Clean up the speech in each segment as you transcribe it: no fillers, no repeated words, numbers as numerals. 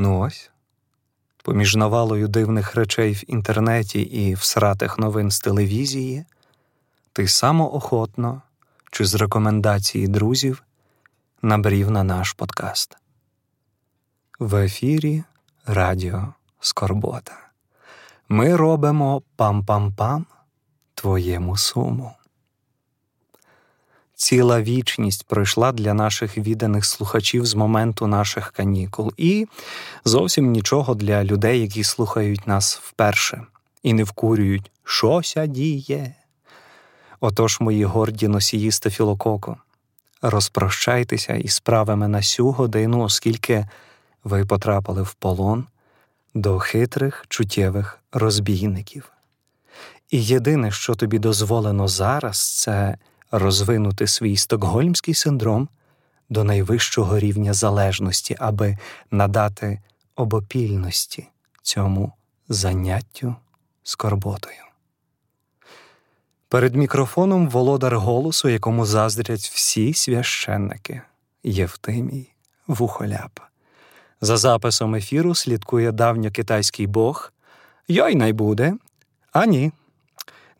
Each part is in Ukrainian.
Ну ось, поміж навалою дивних речей в інтернеті і всратих новин з телевізії, ти самоохотно чи з рекомендації друзів набрів на наш подкаст. В ефірі Радіо Скорбота. Ми робимо пам-пам-пам твоєму суму. Ціла вічність пройшла для наших відданих слухачів з моменту наших канікул. І зовсім нічого для людей, які слухають нас вперше. І не вкурюють «Шося діє?». Отож, мої горді носії стафілококу, розпрощайтеся із справами на сю годину, оскільки ви потрапили в полон до хитрих чуттєвих розбійників. І єдине, що тобі дозволено зараз, це розвинути свій стокгольмський синдром до найвищого рівня залежності, аби надати обопільності цьому заняттю скорботою. Перед мікрофоном володар голосу, якому заздрять всі священники – Євтимій Вухоляп. За записом ефіру слідкує давньокитайський бог «Йой най буде», а ні,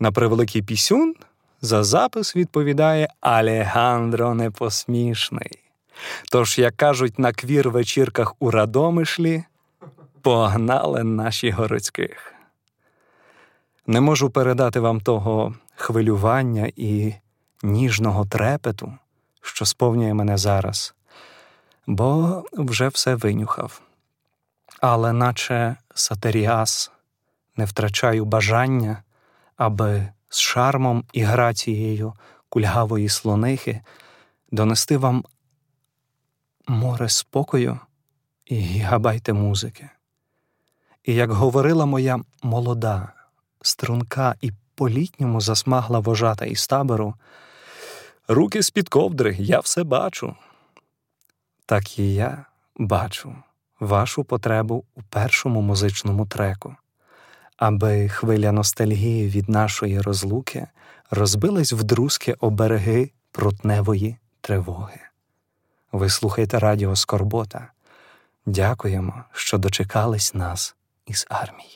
на превеликий пісюн за запис відповідає Алегандро Непосмішний. Тож, як кажуть на квір-вечірках у Радомишлі, погнали наші городських. Не можу передати вам того хвилювання і ніжного трепету, що сповнює мене зараз, бо вже все винюхав. Але наче сатеріас не втрачаю бажання, аби з шармом і грацією кульгавої слонихи донести вам море спокою і гігабайти музики. І як говорила моя молода, струнка і по-літньому засмагла вожата із табору, «Руки з-під ковдри, я все бачу». Так і я бачу вашу потребу у першому музичному треку, аби хвиля ностальгії від нашої розлуки розбилась в друзки обереги прутневої тривоги. Ви слухайте Радіо Скорбота. Дякуємо, що дочекались нас із армії.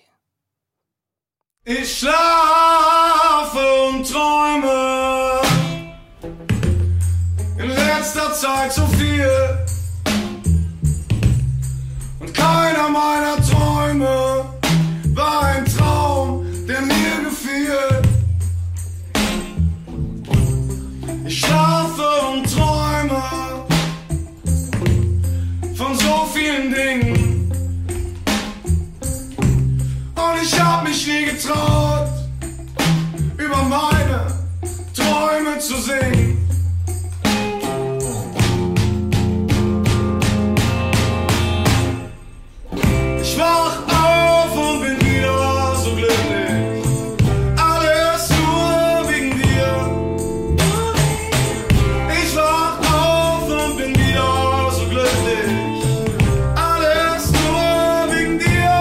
Ich schlafe und träume in letzter Zeit so viel und keiner meiner Träume war ein Traum, der mir gefiel. Ich schlafe und träume von so vielen Dingen. Ich hab mich nie getraut, über meine Träume zu singen. Ich wach auf und bin wieder so glücklich, alles nur wegen dir. Ich wach auf und bin wieder so glücklich, alles nur wegen dir,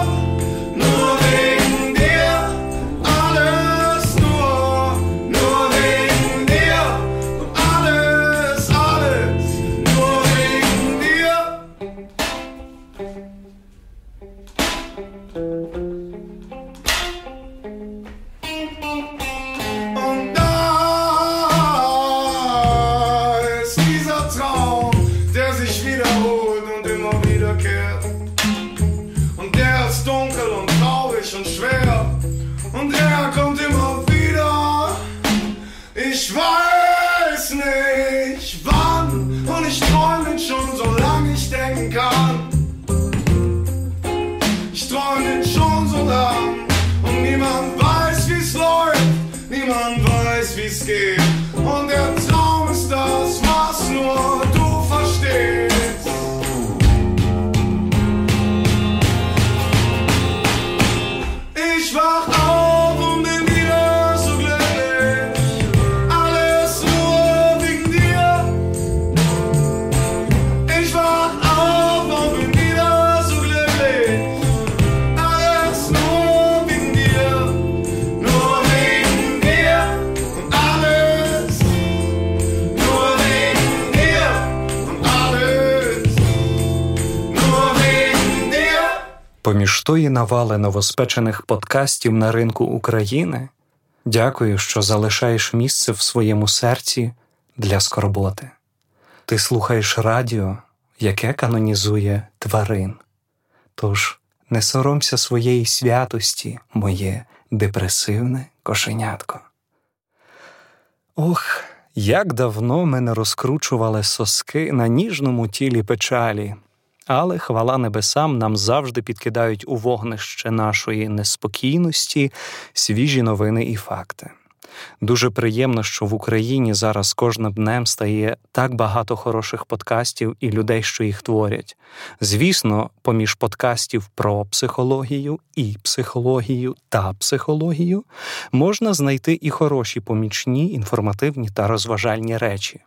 nur wegen dir. Поміж тої навали новоспечених подкастів на ринку України, дякую, що залишаєш місце в своєму серці для скорботи. Ти слухаєш радіо, яке канонізує тварин. Тож не соромся своєї святості, моє депресивне кошенятко. Ох, як давно мене розкручували соски на ніжному тілі печалі, але, хвала небесам, нам завжди підкидають у вогнище нашої неспокійності свіжі новини і факти. Дуже приємно, що в Україні зараз кожним днем стає так багато хороших подкастів і людей, що їх творять. Звісно, поміж подкастів про психологію, і психологію, та психологію, можна знайти і хороші помічні, інформативні та розважальні речі.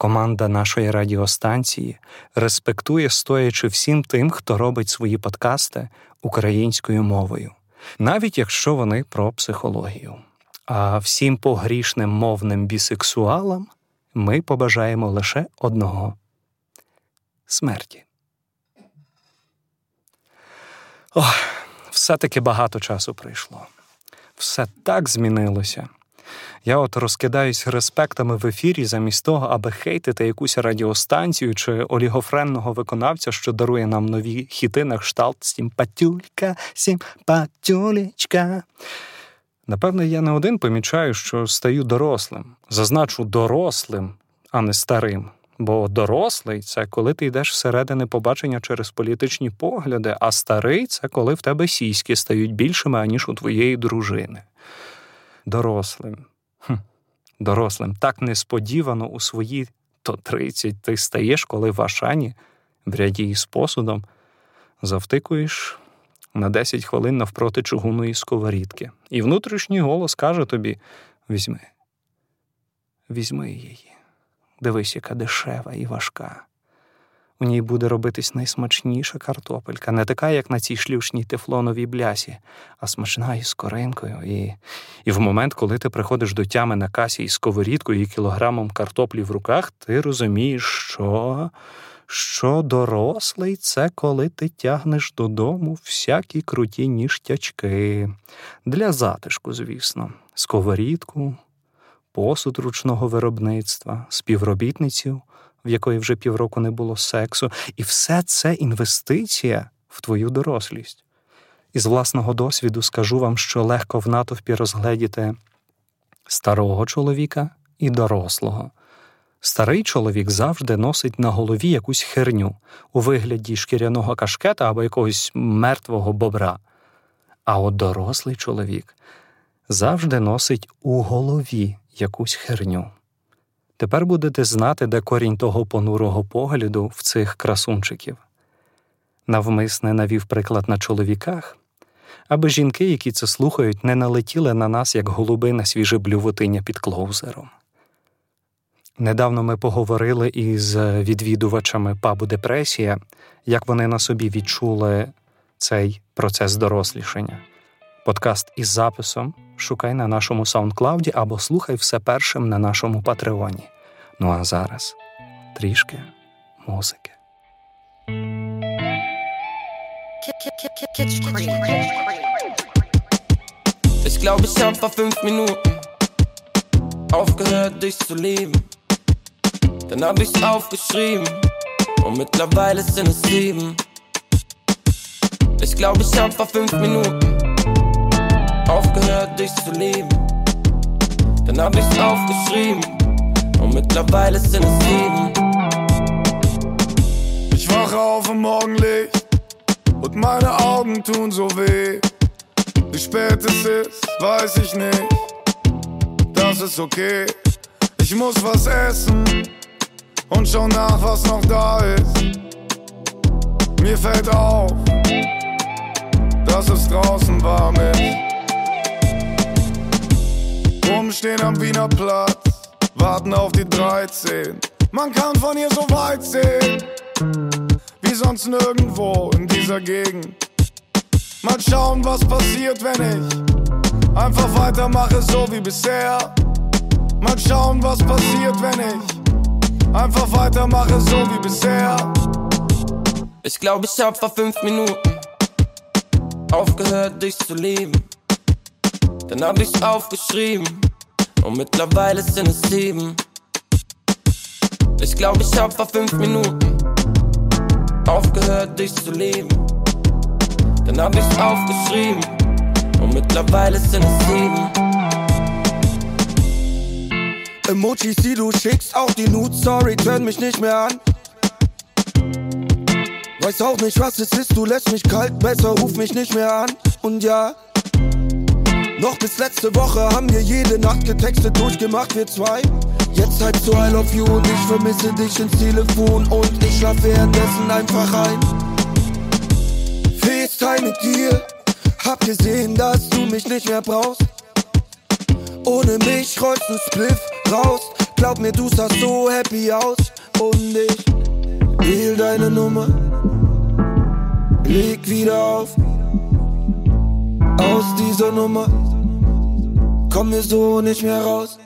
Команда нашої радіостанції респектує, стоячи всім тим, хто робить свої подкасти українською мовою, навіть якщо вони про психологію. А всім погрішним мовним бісексуалам ми побажаємо лише одного – смерті. Ох, все-таки багато часу прийшло. Все так змінилося. Я от розкидаюсь респектами в ефірі замість того, аби хейтити якусь радіостанцію чи олігофренного виконавця, що дарує нам нові хіти на кшталт «Сімпатюлька, сімпатюлечка». Напевно, я не один помічаю, що стаю дорослим. Зазначу дорослим, а не старим. Бо дорослий – це коли ти йдеш всередини побачення через політичні погляди, а старий – це коли в тебе сіськи стають більшими, аніж у твоєї дружини. Дорослим. Дорослим. Так несподівано у свої то 30 ти стаєш, коли в Ашані, в ряді із посудом, завтикуєш на 10 хвилин навпроти чугунної сковорідки. І внутрішній голос каже тобі: візьми. Візьми її. Дивись, яка дешева і важка. У ній буде робитись найсмачніша картопелька. Не така, як на цій шлюшній тефлоновій блясі, а смачна із коринкою. І в момент, коли ти приходиш до тями на касі із сковорідкою і кілограмом картоплі в руках, ти розумієш, що дорослий – це коли ти тягнеш додому всякі круті ніштячки. Для затишку, звісно. Сковорідку, посуд ручного виробництва, співробітниців, в якої вже півроку не було сексу. І все це інвестиція в твою дорослість. Із власного досвіду скажу вам, що легко в натовпі розгледіти старого чоловіка і дорослого. Старий чоловік завжди носить на голові якусь херню у вигляді шкіряного кашкета або якогось мертвого бобра. А от дорослий чоловік завжди носить у голові якусь херню. Тепер будете знати, де корінь того понурого погляду в цих красунчиків. Навмисне навів приклад на чоловіках, аби жінки, які це слухають, не налетіли на нас, як голуби на свіже блювотиння під клоузером. Недавно ми поговорили із відвідувачами пабу «Депресія», як вони на собі відчули цей процес дорослішання. Подкаст із записом шукай на нашому SoundCloud або слухай все першим на нашому Patreon. Ну а зараз трішки музики. Ich glaube, ich hab vor 5 Minuten aufgehört, dich zu lieben. Dann hab ich's aufgeschrieben und mittlerweile sind es 7. Ich glaube, ich hab vor 5 Minuten aufgehört, dich zu lieben. Dann hab ich's aufgeschrieben und mittlerweile sind es 7. Ich wache auf im Morgenlicht und meine Augen tun so weh. Wie spät es ist, weiß ich nicht. Das ist okay. Ich muss was essen und schau nach, was noch da ist. Mir fällt auf, dass es draußen warm ist. Rumstehen am Wiener Platz, warten auf die 13. Man kann von hier so weit sehen, wie sonst nirgendwo in dieser Gegend. Mal schauen, was passiert, wenn ich einfach weitermache, so wie bisher. Mal schauen, was passiert, wenn ich einfach weitermache, so wie bisher. Ich glaube, ich hab vor 5 Minuten aufgehört dich zu lieben, dann hab ich's aufgeschrieben und mittlerweile sind es 7. Ich glaub, ich hab vor 5 Minuten aufgehört dich zu lieben, dann hab ich's aufgeschrieben und mittlerweile sind es 7. Emojis, die du schickst, auch die Nude, sorry, turn mich nicht mehr an. Weiß auch nicht, was es ist, du lässt mich kalt, besser ruf mich nicht mehr an. Und ja, noch bis letzte Woche haben wir jede Nacht getextet, durchgemacht, wir zwei. Jetzt halt so I love you und ich vermisse dich ins Telefon und ich schlaf währenddessen einfach ein. FaceTime mit dir, hab gesehen, dass du mich nicht mehr brauchst. Ohne mich rollst du Spliff raus, glaub mir, du sahst so happy aus. Und ich wähl deine Nummer, leg wieder auf. Aus dieser Nummer komm mir so nicht mehr raus.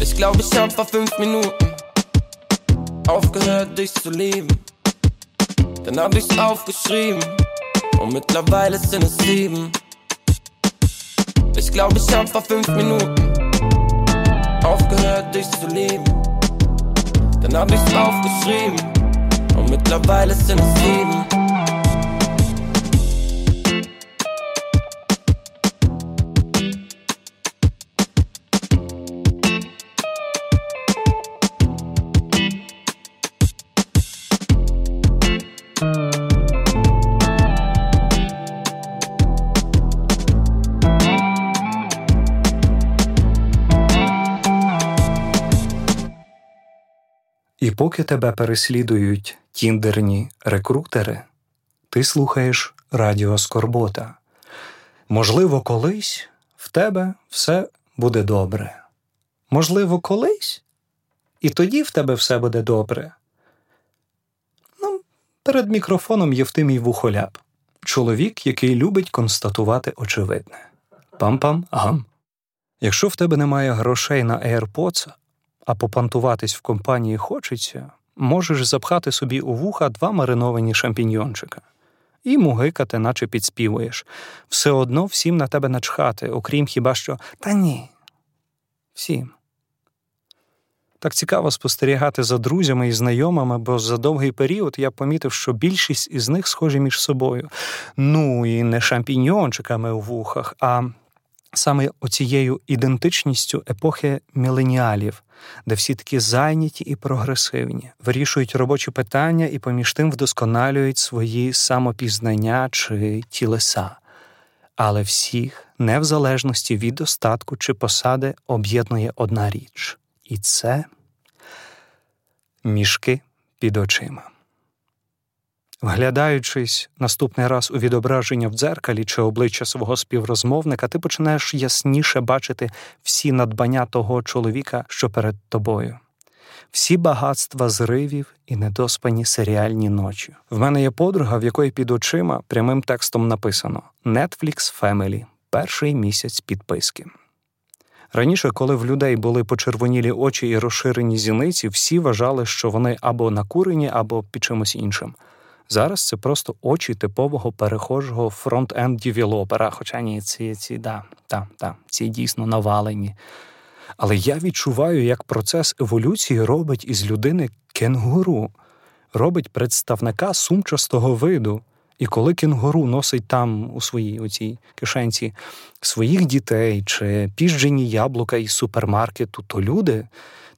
Ich glaub, ich hab vor 5 Minuten aufgehört dich zu lieben, dann hab ich's aufgeschrieben und mittlerweile sind es 7. Ich glaub, ich hab vor 5 Minuten aufgehört dich zu lieben, dann hab ich's aufgeschrieben und mittlerweile sind es 7. І поки тебе переслідують тіндерні рекрутери, ти слухаєш Радіо Скорбота. Можливо, колись в тебе все буде добре. Можливо, колись і тоді в тебе все буде добре. Ну, перед мікрофоном Євтимій Вухоляп. Чоловік, який любить констатувати очевидне. Пам-пам-гам. Якщо в тебе немає грошей на AirPods, а попантуватись в компанії хочеться, можеш запхати собі у вуха 2 мариновані шампіньйончика. І мугикати, наче підспівуєш. Все одно всім на тебе начхати, окрім хіба що «та ні». Всім. Так цікаво спостерігати за друзями і знайомими, бо за довгий період я помітив, що більшість із них схожі між собою. Ну, і не шампіньйончиками у вухах, а саме оцією ідентичністю епохи міленіалів, де всі такі зайняті і прогресивні, вирішують робочі питання і поміж тим вдосконалюють свої самопізнання чи тілеса. Але всіх, не в залежності від достатку чи посади, об'єднує одна річ. І це мішки під очима. Вглядаючись наступний раз у відображення в дзеркалі чи обличчя свого співрозмовника, ти починаєш ясніше бачити всі надбання того чоловіка, що перед тобою. Всі багатства зривів і недоспані серіальні ночі. В мене є подруга, в якої під очима прямим текстом написано «Netflix Family. Перший місяць підписки». Раніше, коли в людей були почервонілі очі і розширені зіниці, всі вважали, що вони або накурені, або під чимось іншим. Зараз це просто очі типового перехожого фронт-енд-дівелопера, хоча ні, ці дійсно навалені. Але я відчуваю, як процес еволюції робить із людини кенгуру, робить представника сумчастого виду. І коли кенгуру носить там у своїй оцій кишенці своїх дітей чи піжджені яблука із супермаркету, то люди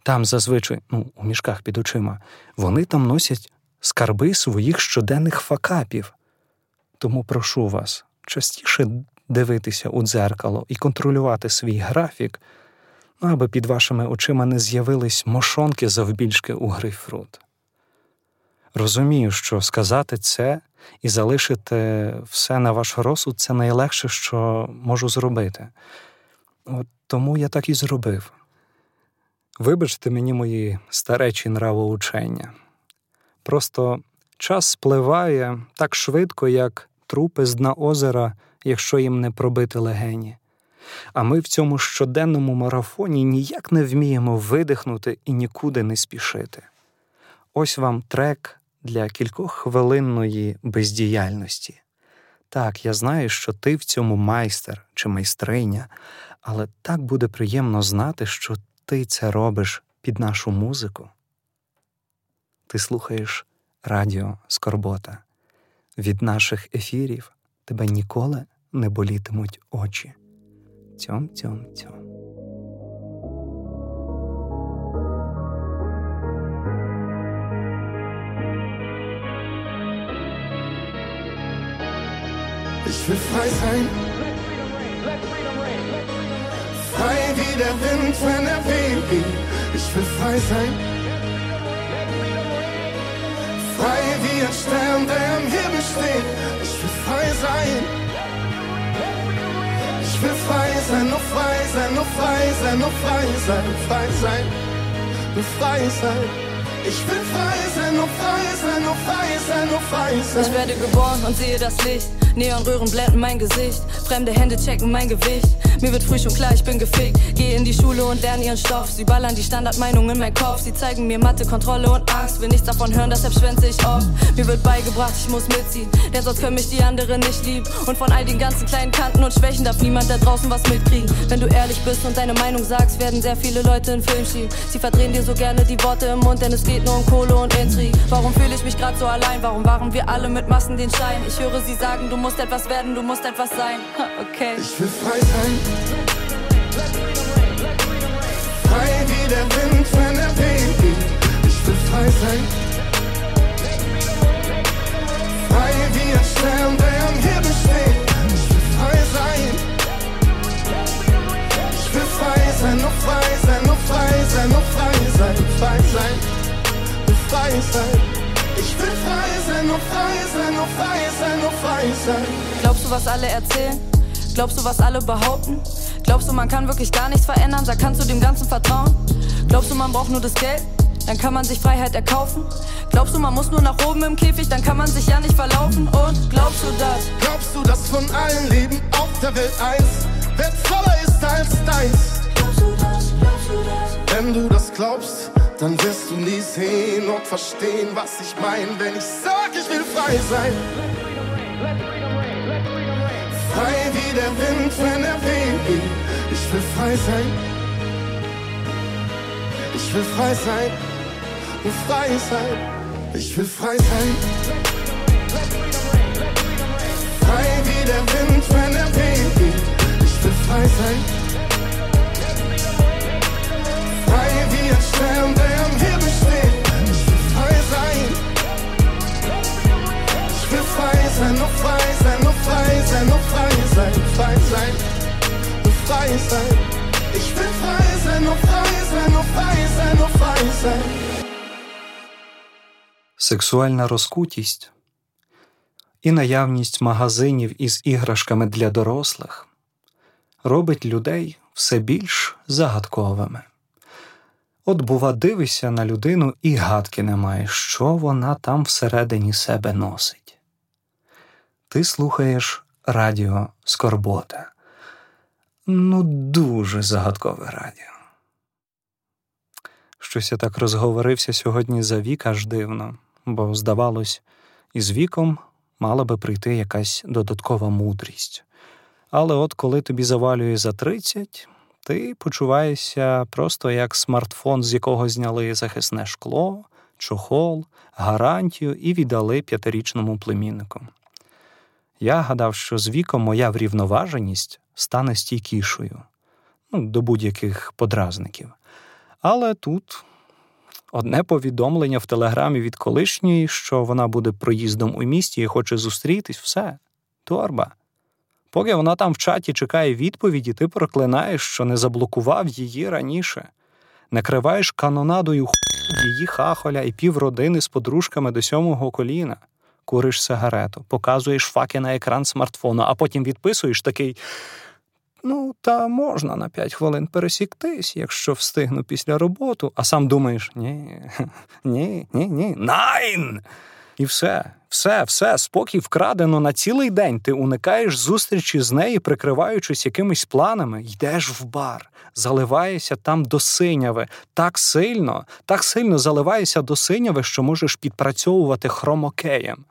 там зазвичай, у мішках під очима, вони там носять скарби своїх щоденних факапів. Тому прошу вас частіше дивитися у дзеркало і контролювати свій графік, аби під вашими очима не з'явились мошонки завбільшки у грейпфрут. Розумію, що сказати це і залишити все на ваш розсуд – це найлегше, що можу зробити. От тому я так і зробив. Вибачте мені мої старечі нравоучення. Просто час спливає так швидко, як трупи з дна озера, якщо їм не пробити легені. А ми в цьому щоденному марафоні ніяк не вміємо видихнути і нікуди не спішити. Ось вам трек для кількох хвилинної бездіяльності. Так, я знаю, що ти в цьому майстер чи майстриня, але так буде приємно знати, що ти це робиш під нашу музику. Ти слухаєш Радіо Скорбота. Від наших ефірів тебе ніколи не болітимуть очі. Тьом-тьом-тьом. Ich will frei sein, frei wie der Wind, wenn er weht. Ich will frei sein, frei wie ein Stern, der im Himmel steht. Ich will frei sein, ich will frei sein, nur frei sein, nur frei sein, nur frei sein, frei sein, nur frei sein. Ich will frei sein, nur frei sein, nur frei sein, nur frei sein. Ich werde geboren und sehe das Licht. Neonröhren blenden mein Gesicht. Fremde Hände checken mein Gewicht. Mir wird früh schon klar, ich bin gefickt. Gehe in die Schule und lerne ihren Stoff. Sie ballern die Standardmeinung in meinen Kopf. Sie zeigen mir Mathe, Kontrolle und Angst. Will nichts davon hören, deshalb schwänze ich oft. Mir wird beigebracht, ich muss mitziehen, denn sonst können mich die anderen nicht lieben. Und von all den ganzen kleinen Kanten und Schwächen darf niemand da draußen was mitkriegen. Wenn du ehrlich bist und deine Meinung sagst, werden sehr viele Leute in Film schieben. Sie verdrehen dir so gerne die Worte im Mund, denn es geht nur um Kohle und Intrigen. Warum fühle ich mich grad so allein? Warum wahren wir alle mit Massen den Schein? Ich höre sie sagen, du musst etwas werden, du musst etwas sein. Okay. Ich will frei sein. Frei wie der Wind, wenn er weht. Ich will frei sein. Frei wie ein Stern, der am Himmel steht. Ich will frei sein. Ich will frei sein, nur frei sein, nur frei sein, nur frei sein, frei sein, nur frei sein. Ich will frei sein, nur frei sein, nur frei sein, nur frei sein. Glaubst du, was alle erzählen? Glaubst du, was alle behaupten? Glaubst du, man kann wirklich gar nichts verändern? Da kannst du dem Ganzen vertrauen. Glaubst du, man braucht nur das Geld? Dann kann man sich Freiheit erkaufen. Glaubst du, man muss nur nach oben im Käfig? Dann kann man sich ja nicht verlaufen. Und glaubst du das? Glaubst du, dass von allen Leben auf der Welt eins wertvoller ist als deins? Glaubst du das? Glaubst du das? Wenn du das glaubst, dann wirst du nie sehen und verstehen, was ich mein, wenn ich sag, ich will frei sein. Frei wie der Wind, wenn er weht. Ich will frei sein. Ich will frei sein. Und frei sein. Ich will frei sein. Frei wie der Wind, wenn er weht. Ich will frei sein. Frei wie ein Stern, der am Himmel steht. Ich will frei sein. Ich will frei sein, nur frei sein, nur frei sein, nur frei sein, frei sein, nur frei sein. Ich will frei sein, nur frei sein, nur frei sein, nur frei sein. Сексуальна розкутість і наявність магазинів із іграшками для дорослих робить людей все більш загадковими. От, бува, дивишся на людину і гадки немає, що вона там всередині себе носить. Ти слухаєш Радіо Скорбота. Ну, дуже загадкове радіо. Щось я так розговорився сьогодні за вік аж дивно, бо, здавалось, із віком мала би прийти якась додаткова мудрість. Але от коли тобі завалює за 30, ти почуваєшся просто як смартфон, з якого зняли захисне шкло, чохол, гарантію і віддали 5-річному племіннику. Я гадав, що з віком моя врівноваженість стане стійкішою, до будь-яких подразників. Але тут одне повідомлення в телеграмі від колишньої, що вона буде проїздом у місті і хоче зустрітись, все, торба. Поки вона там в чаті чекає відповіді, ти проклинаєш, що не заблокував її раніше. Накриваєш канонадою її хахоля і півродини з подружками до 7-го коліна. Куриш сигарету, показуєш факи на екран смартфону, а потім відписуєш такий: ну, та можна на 5 хвилин пересіктись, якщо встигну після роботи, а сам думаєш: ні, найн! І все, Все, спокій вкрадено на цілий день. Ти уникаєш зустрічі з нею, прикриваючись якимись планами. Йдеш в бар, заливаєшся там до синяви. Так сильно заливаєшся до синяви, що можеш підпрацьовувати хромокеєм.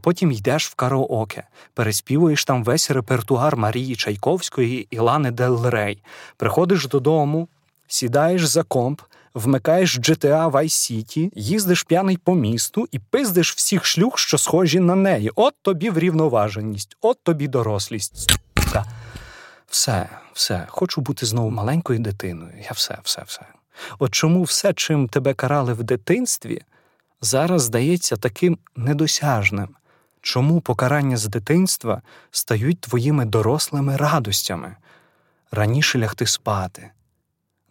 Потім йдеш в караоке, переспівуєш там весь репертуар Марії Чайковської і Лани Дель Рей. Приходиш додому, сідаєш за комп, вмикаєш GTA Vice City, їздиш п'яний по місту і пиздиш всіх шлюх, що схожі на неї. От тобі врівноваженість, от тобі дорослість. Все. Хочу бути знову маленькою дитиною. Я все. От чому все, чим тебе карали в дитинстві, зараз здається таким недосяжним. Чому покарання з дитинства стають твоїми дорослими радостями? Раніше лягти спати,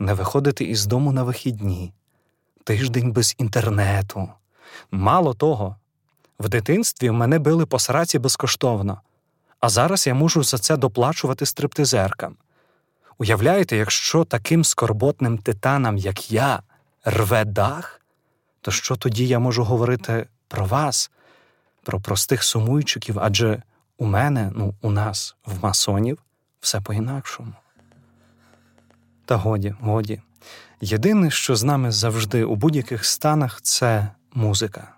не виходити із дому на вихідні, тиждень без інтернету. Мало того, в дитинстві мене били по сраці безкоштовно, а зараз я можу за це доплачувати стриптизеркам. Уявляєте, якщо таким скорботним титанам, як я, рве дах, то що тоді я можу говорити про вас, про простих сумуйчиків, адже у мене, у нас, в масонів, все по-інакшому. Та годі. Єдине, що з нами завжди у будь-яких станах, це музика.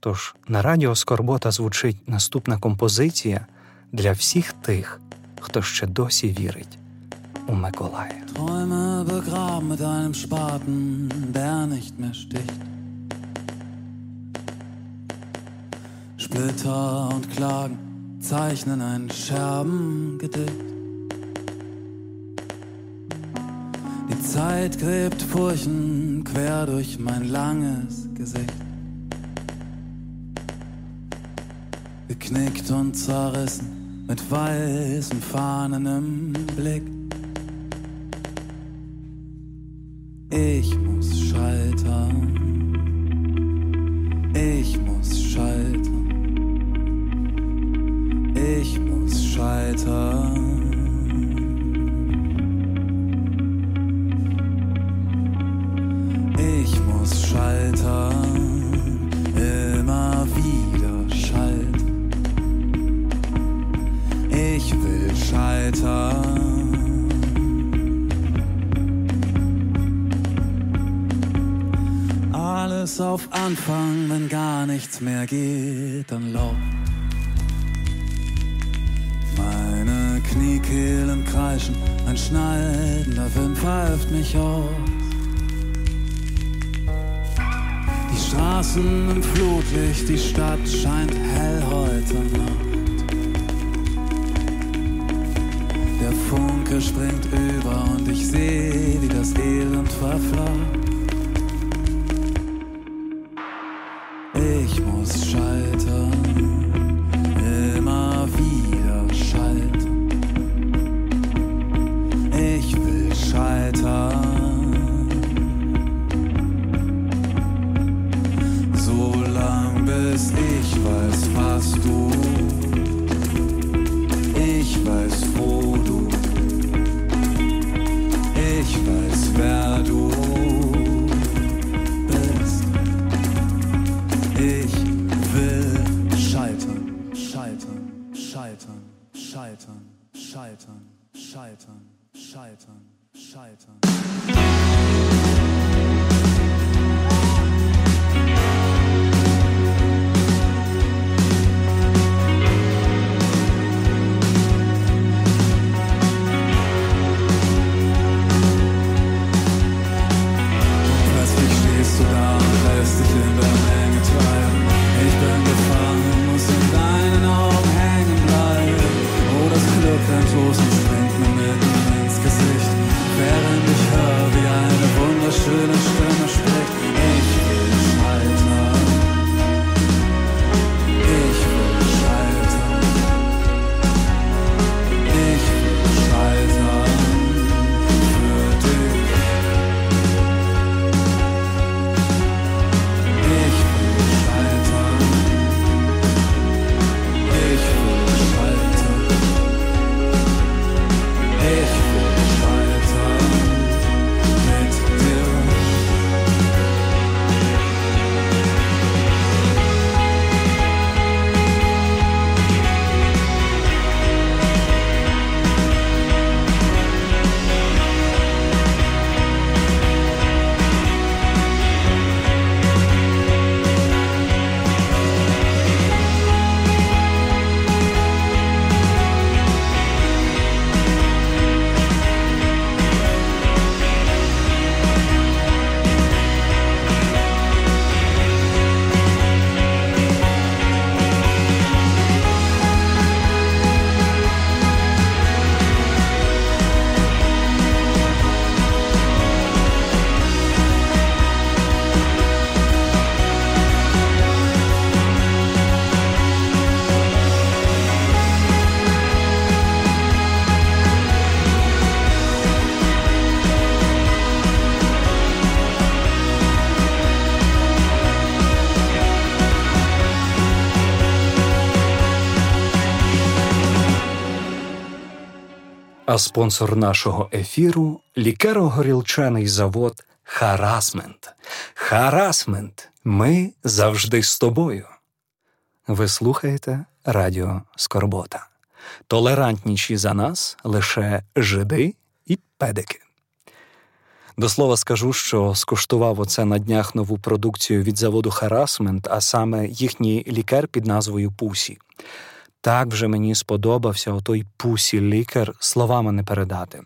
Тож на Радіо Скорбота звучить наступна композиція для всіх тих, хто ще досі вірить у Миколая. Träume begraben mit einem Spaten, der nicht mehr sticht. Splitter und Klagen zeichnen ein Scherbengedicht. Die Zeit gräbt Furchen quer durch mein langes Gesicht. Geknickt und zerrissen mit weißen Fahnen im Blick. Ich muss scheitern. Scheitern, immer wieder scheitern. Ich will scheitern. Alles auf Anfang, wenn gar nichts mehr geht, dann lauf. Meine Kniekehlen kreischen, ein schneidender Wind pfeift mich auf. Straßen im Flutlicht, die Stadt scheint hell heute Nacht. Der Funke springt über und ich seh, wie das Elend verflacht. Ich muss scheitern, immer wieder scheitern. Ich will scheitern. Bringt mir mitten ins Gesicht, während ich höre, wie ein А спонсор нашого ефіру – лікаро-горілчаний завод «Харасмент». «Харасмент» – ми завжди з тобою. Ви слухаєте Радіо Скорбота. Толерантніші за нас лише жиди і педики. До слова скажу, що скуштував оце на днях нову продукцію від заводу «Харасмент», а саме їхній лікар під назвою «Пусі». Так вже мені сподобався отой пусі-лікар, словами не передати.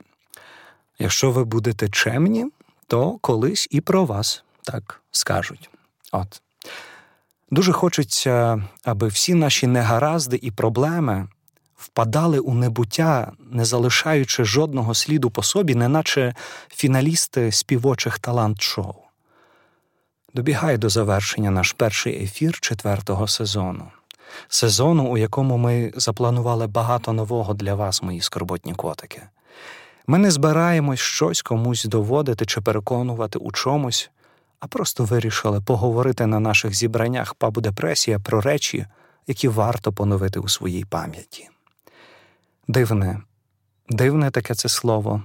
Якщо ви будете чемні, то колись і про вас так скажуть. От. Дуже хочеться, аби всі наші негаразди і проблеми впадали у небуття, не залишаючи жодного сліду по собі, неначе фіналісти співочих талант-шоу. Добігає до завершення наш перший ефір 4-го сезону. Сезону, у якому ми запланували багато нового для вас, мої скорботні котики. Ми не збираємось щось комусь доводити чи переконувати у чомусь, а просто вирішили поговорити на наших зібраннях пабу «Депресія» про речі, які варто поновити у своїй пам'яті. Дивне таке це слово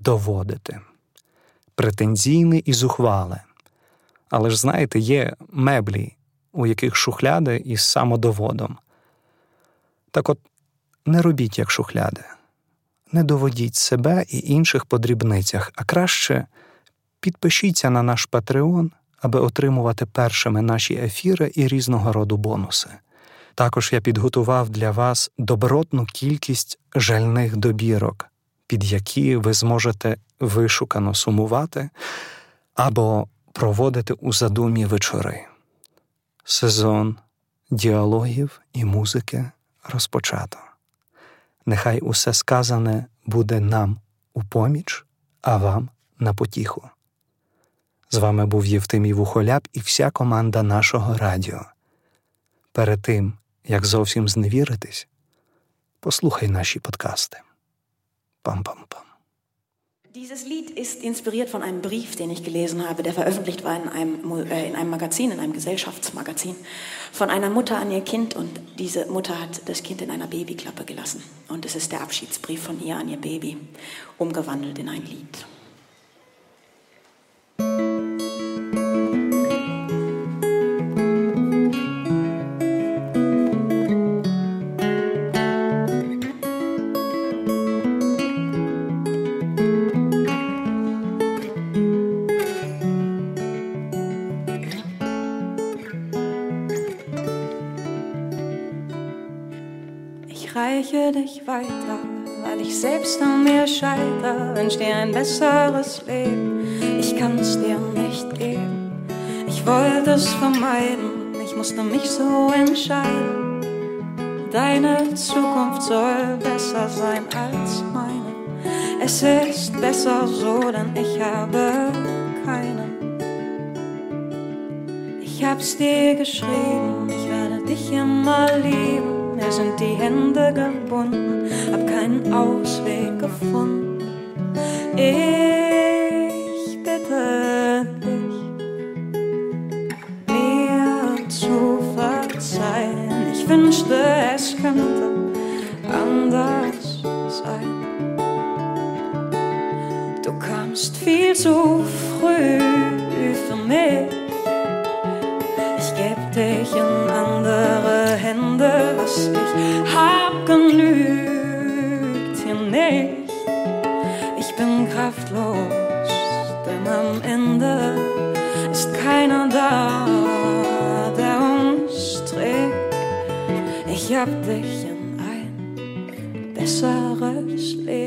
«доводити». Претензійне і зухвале. Але ж, знаєте, є меблі, у яких шухляди із самодоводом. Так от, не робіть, як шухляди. Не доводіть себе і інших по дрібницях, а краще підпишіться на наш Patreon, аби отримувати першими наші ефіри і різного роду бонуси. Також я підготував для вас добротну кількість жальних добірок, під які ви зможете вишукано сумувати або проводити у задумі вечори. Сезон діалогів і музики розпочато. Нехай усе сказане буде нам у поміч, а вам на потіху. З вами був Євтимій Вухоляп і вся команда нашого радіо. Перед тим, як зовсім зневіритись, послухай наші подкасти. Пам-пам-пам. Dieses Lied ist inspiriert von einem Brief, den ich gelesen habe, der veröffentlicht war in einem Magazin, in einem Gesellschaftsmagazin, von einer Mutter an ihr Kind. Und diese Mutter hat das Kind in einer Babyklappe gelassen. Und es ist der Abschiedsbrief von ihr an ihr Baby, umgewandelt in ein Lied. Dich weiter, weil ich selbst an mir scheitere, wünsch dir ein besseres Leben, ich kann's dir nicht geben, ich wollte es vermeiden, ich musste mich so entscheiden, deine Zukunft soll besser sein als meine, es ist besser so, denn ich habe keinen, ich hab's dir geschrieben, ich werde dich immer lieben. Mir sind die Hände gebunden, hab keinen Ausweg gefunden. Ich bitte dich, mir zu verzeihen. Ich wünschte, es könnte anders sein. Du kamst viel zu früh für mich. Ich geb dich in andere Hände, was ich hab genügt hier nicht. Ich bin kraftlos, denn am Ende ist keiner da, der uns trägt. Ich hab dich in ein besseres Leben.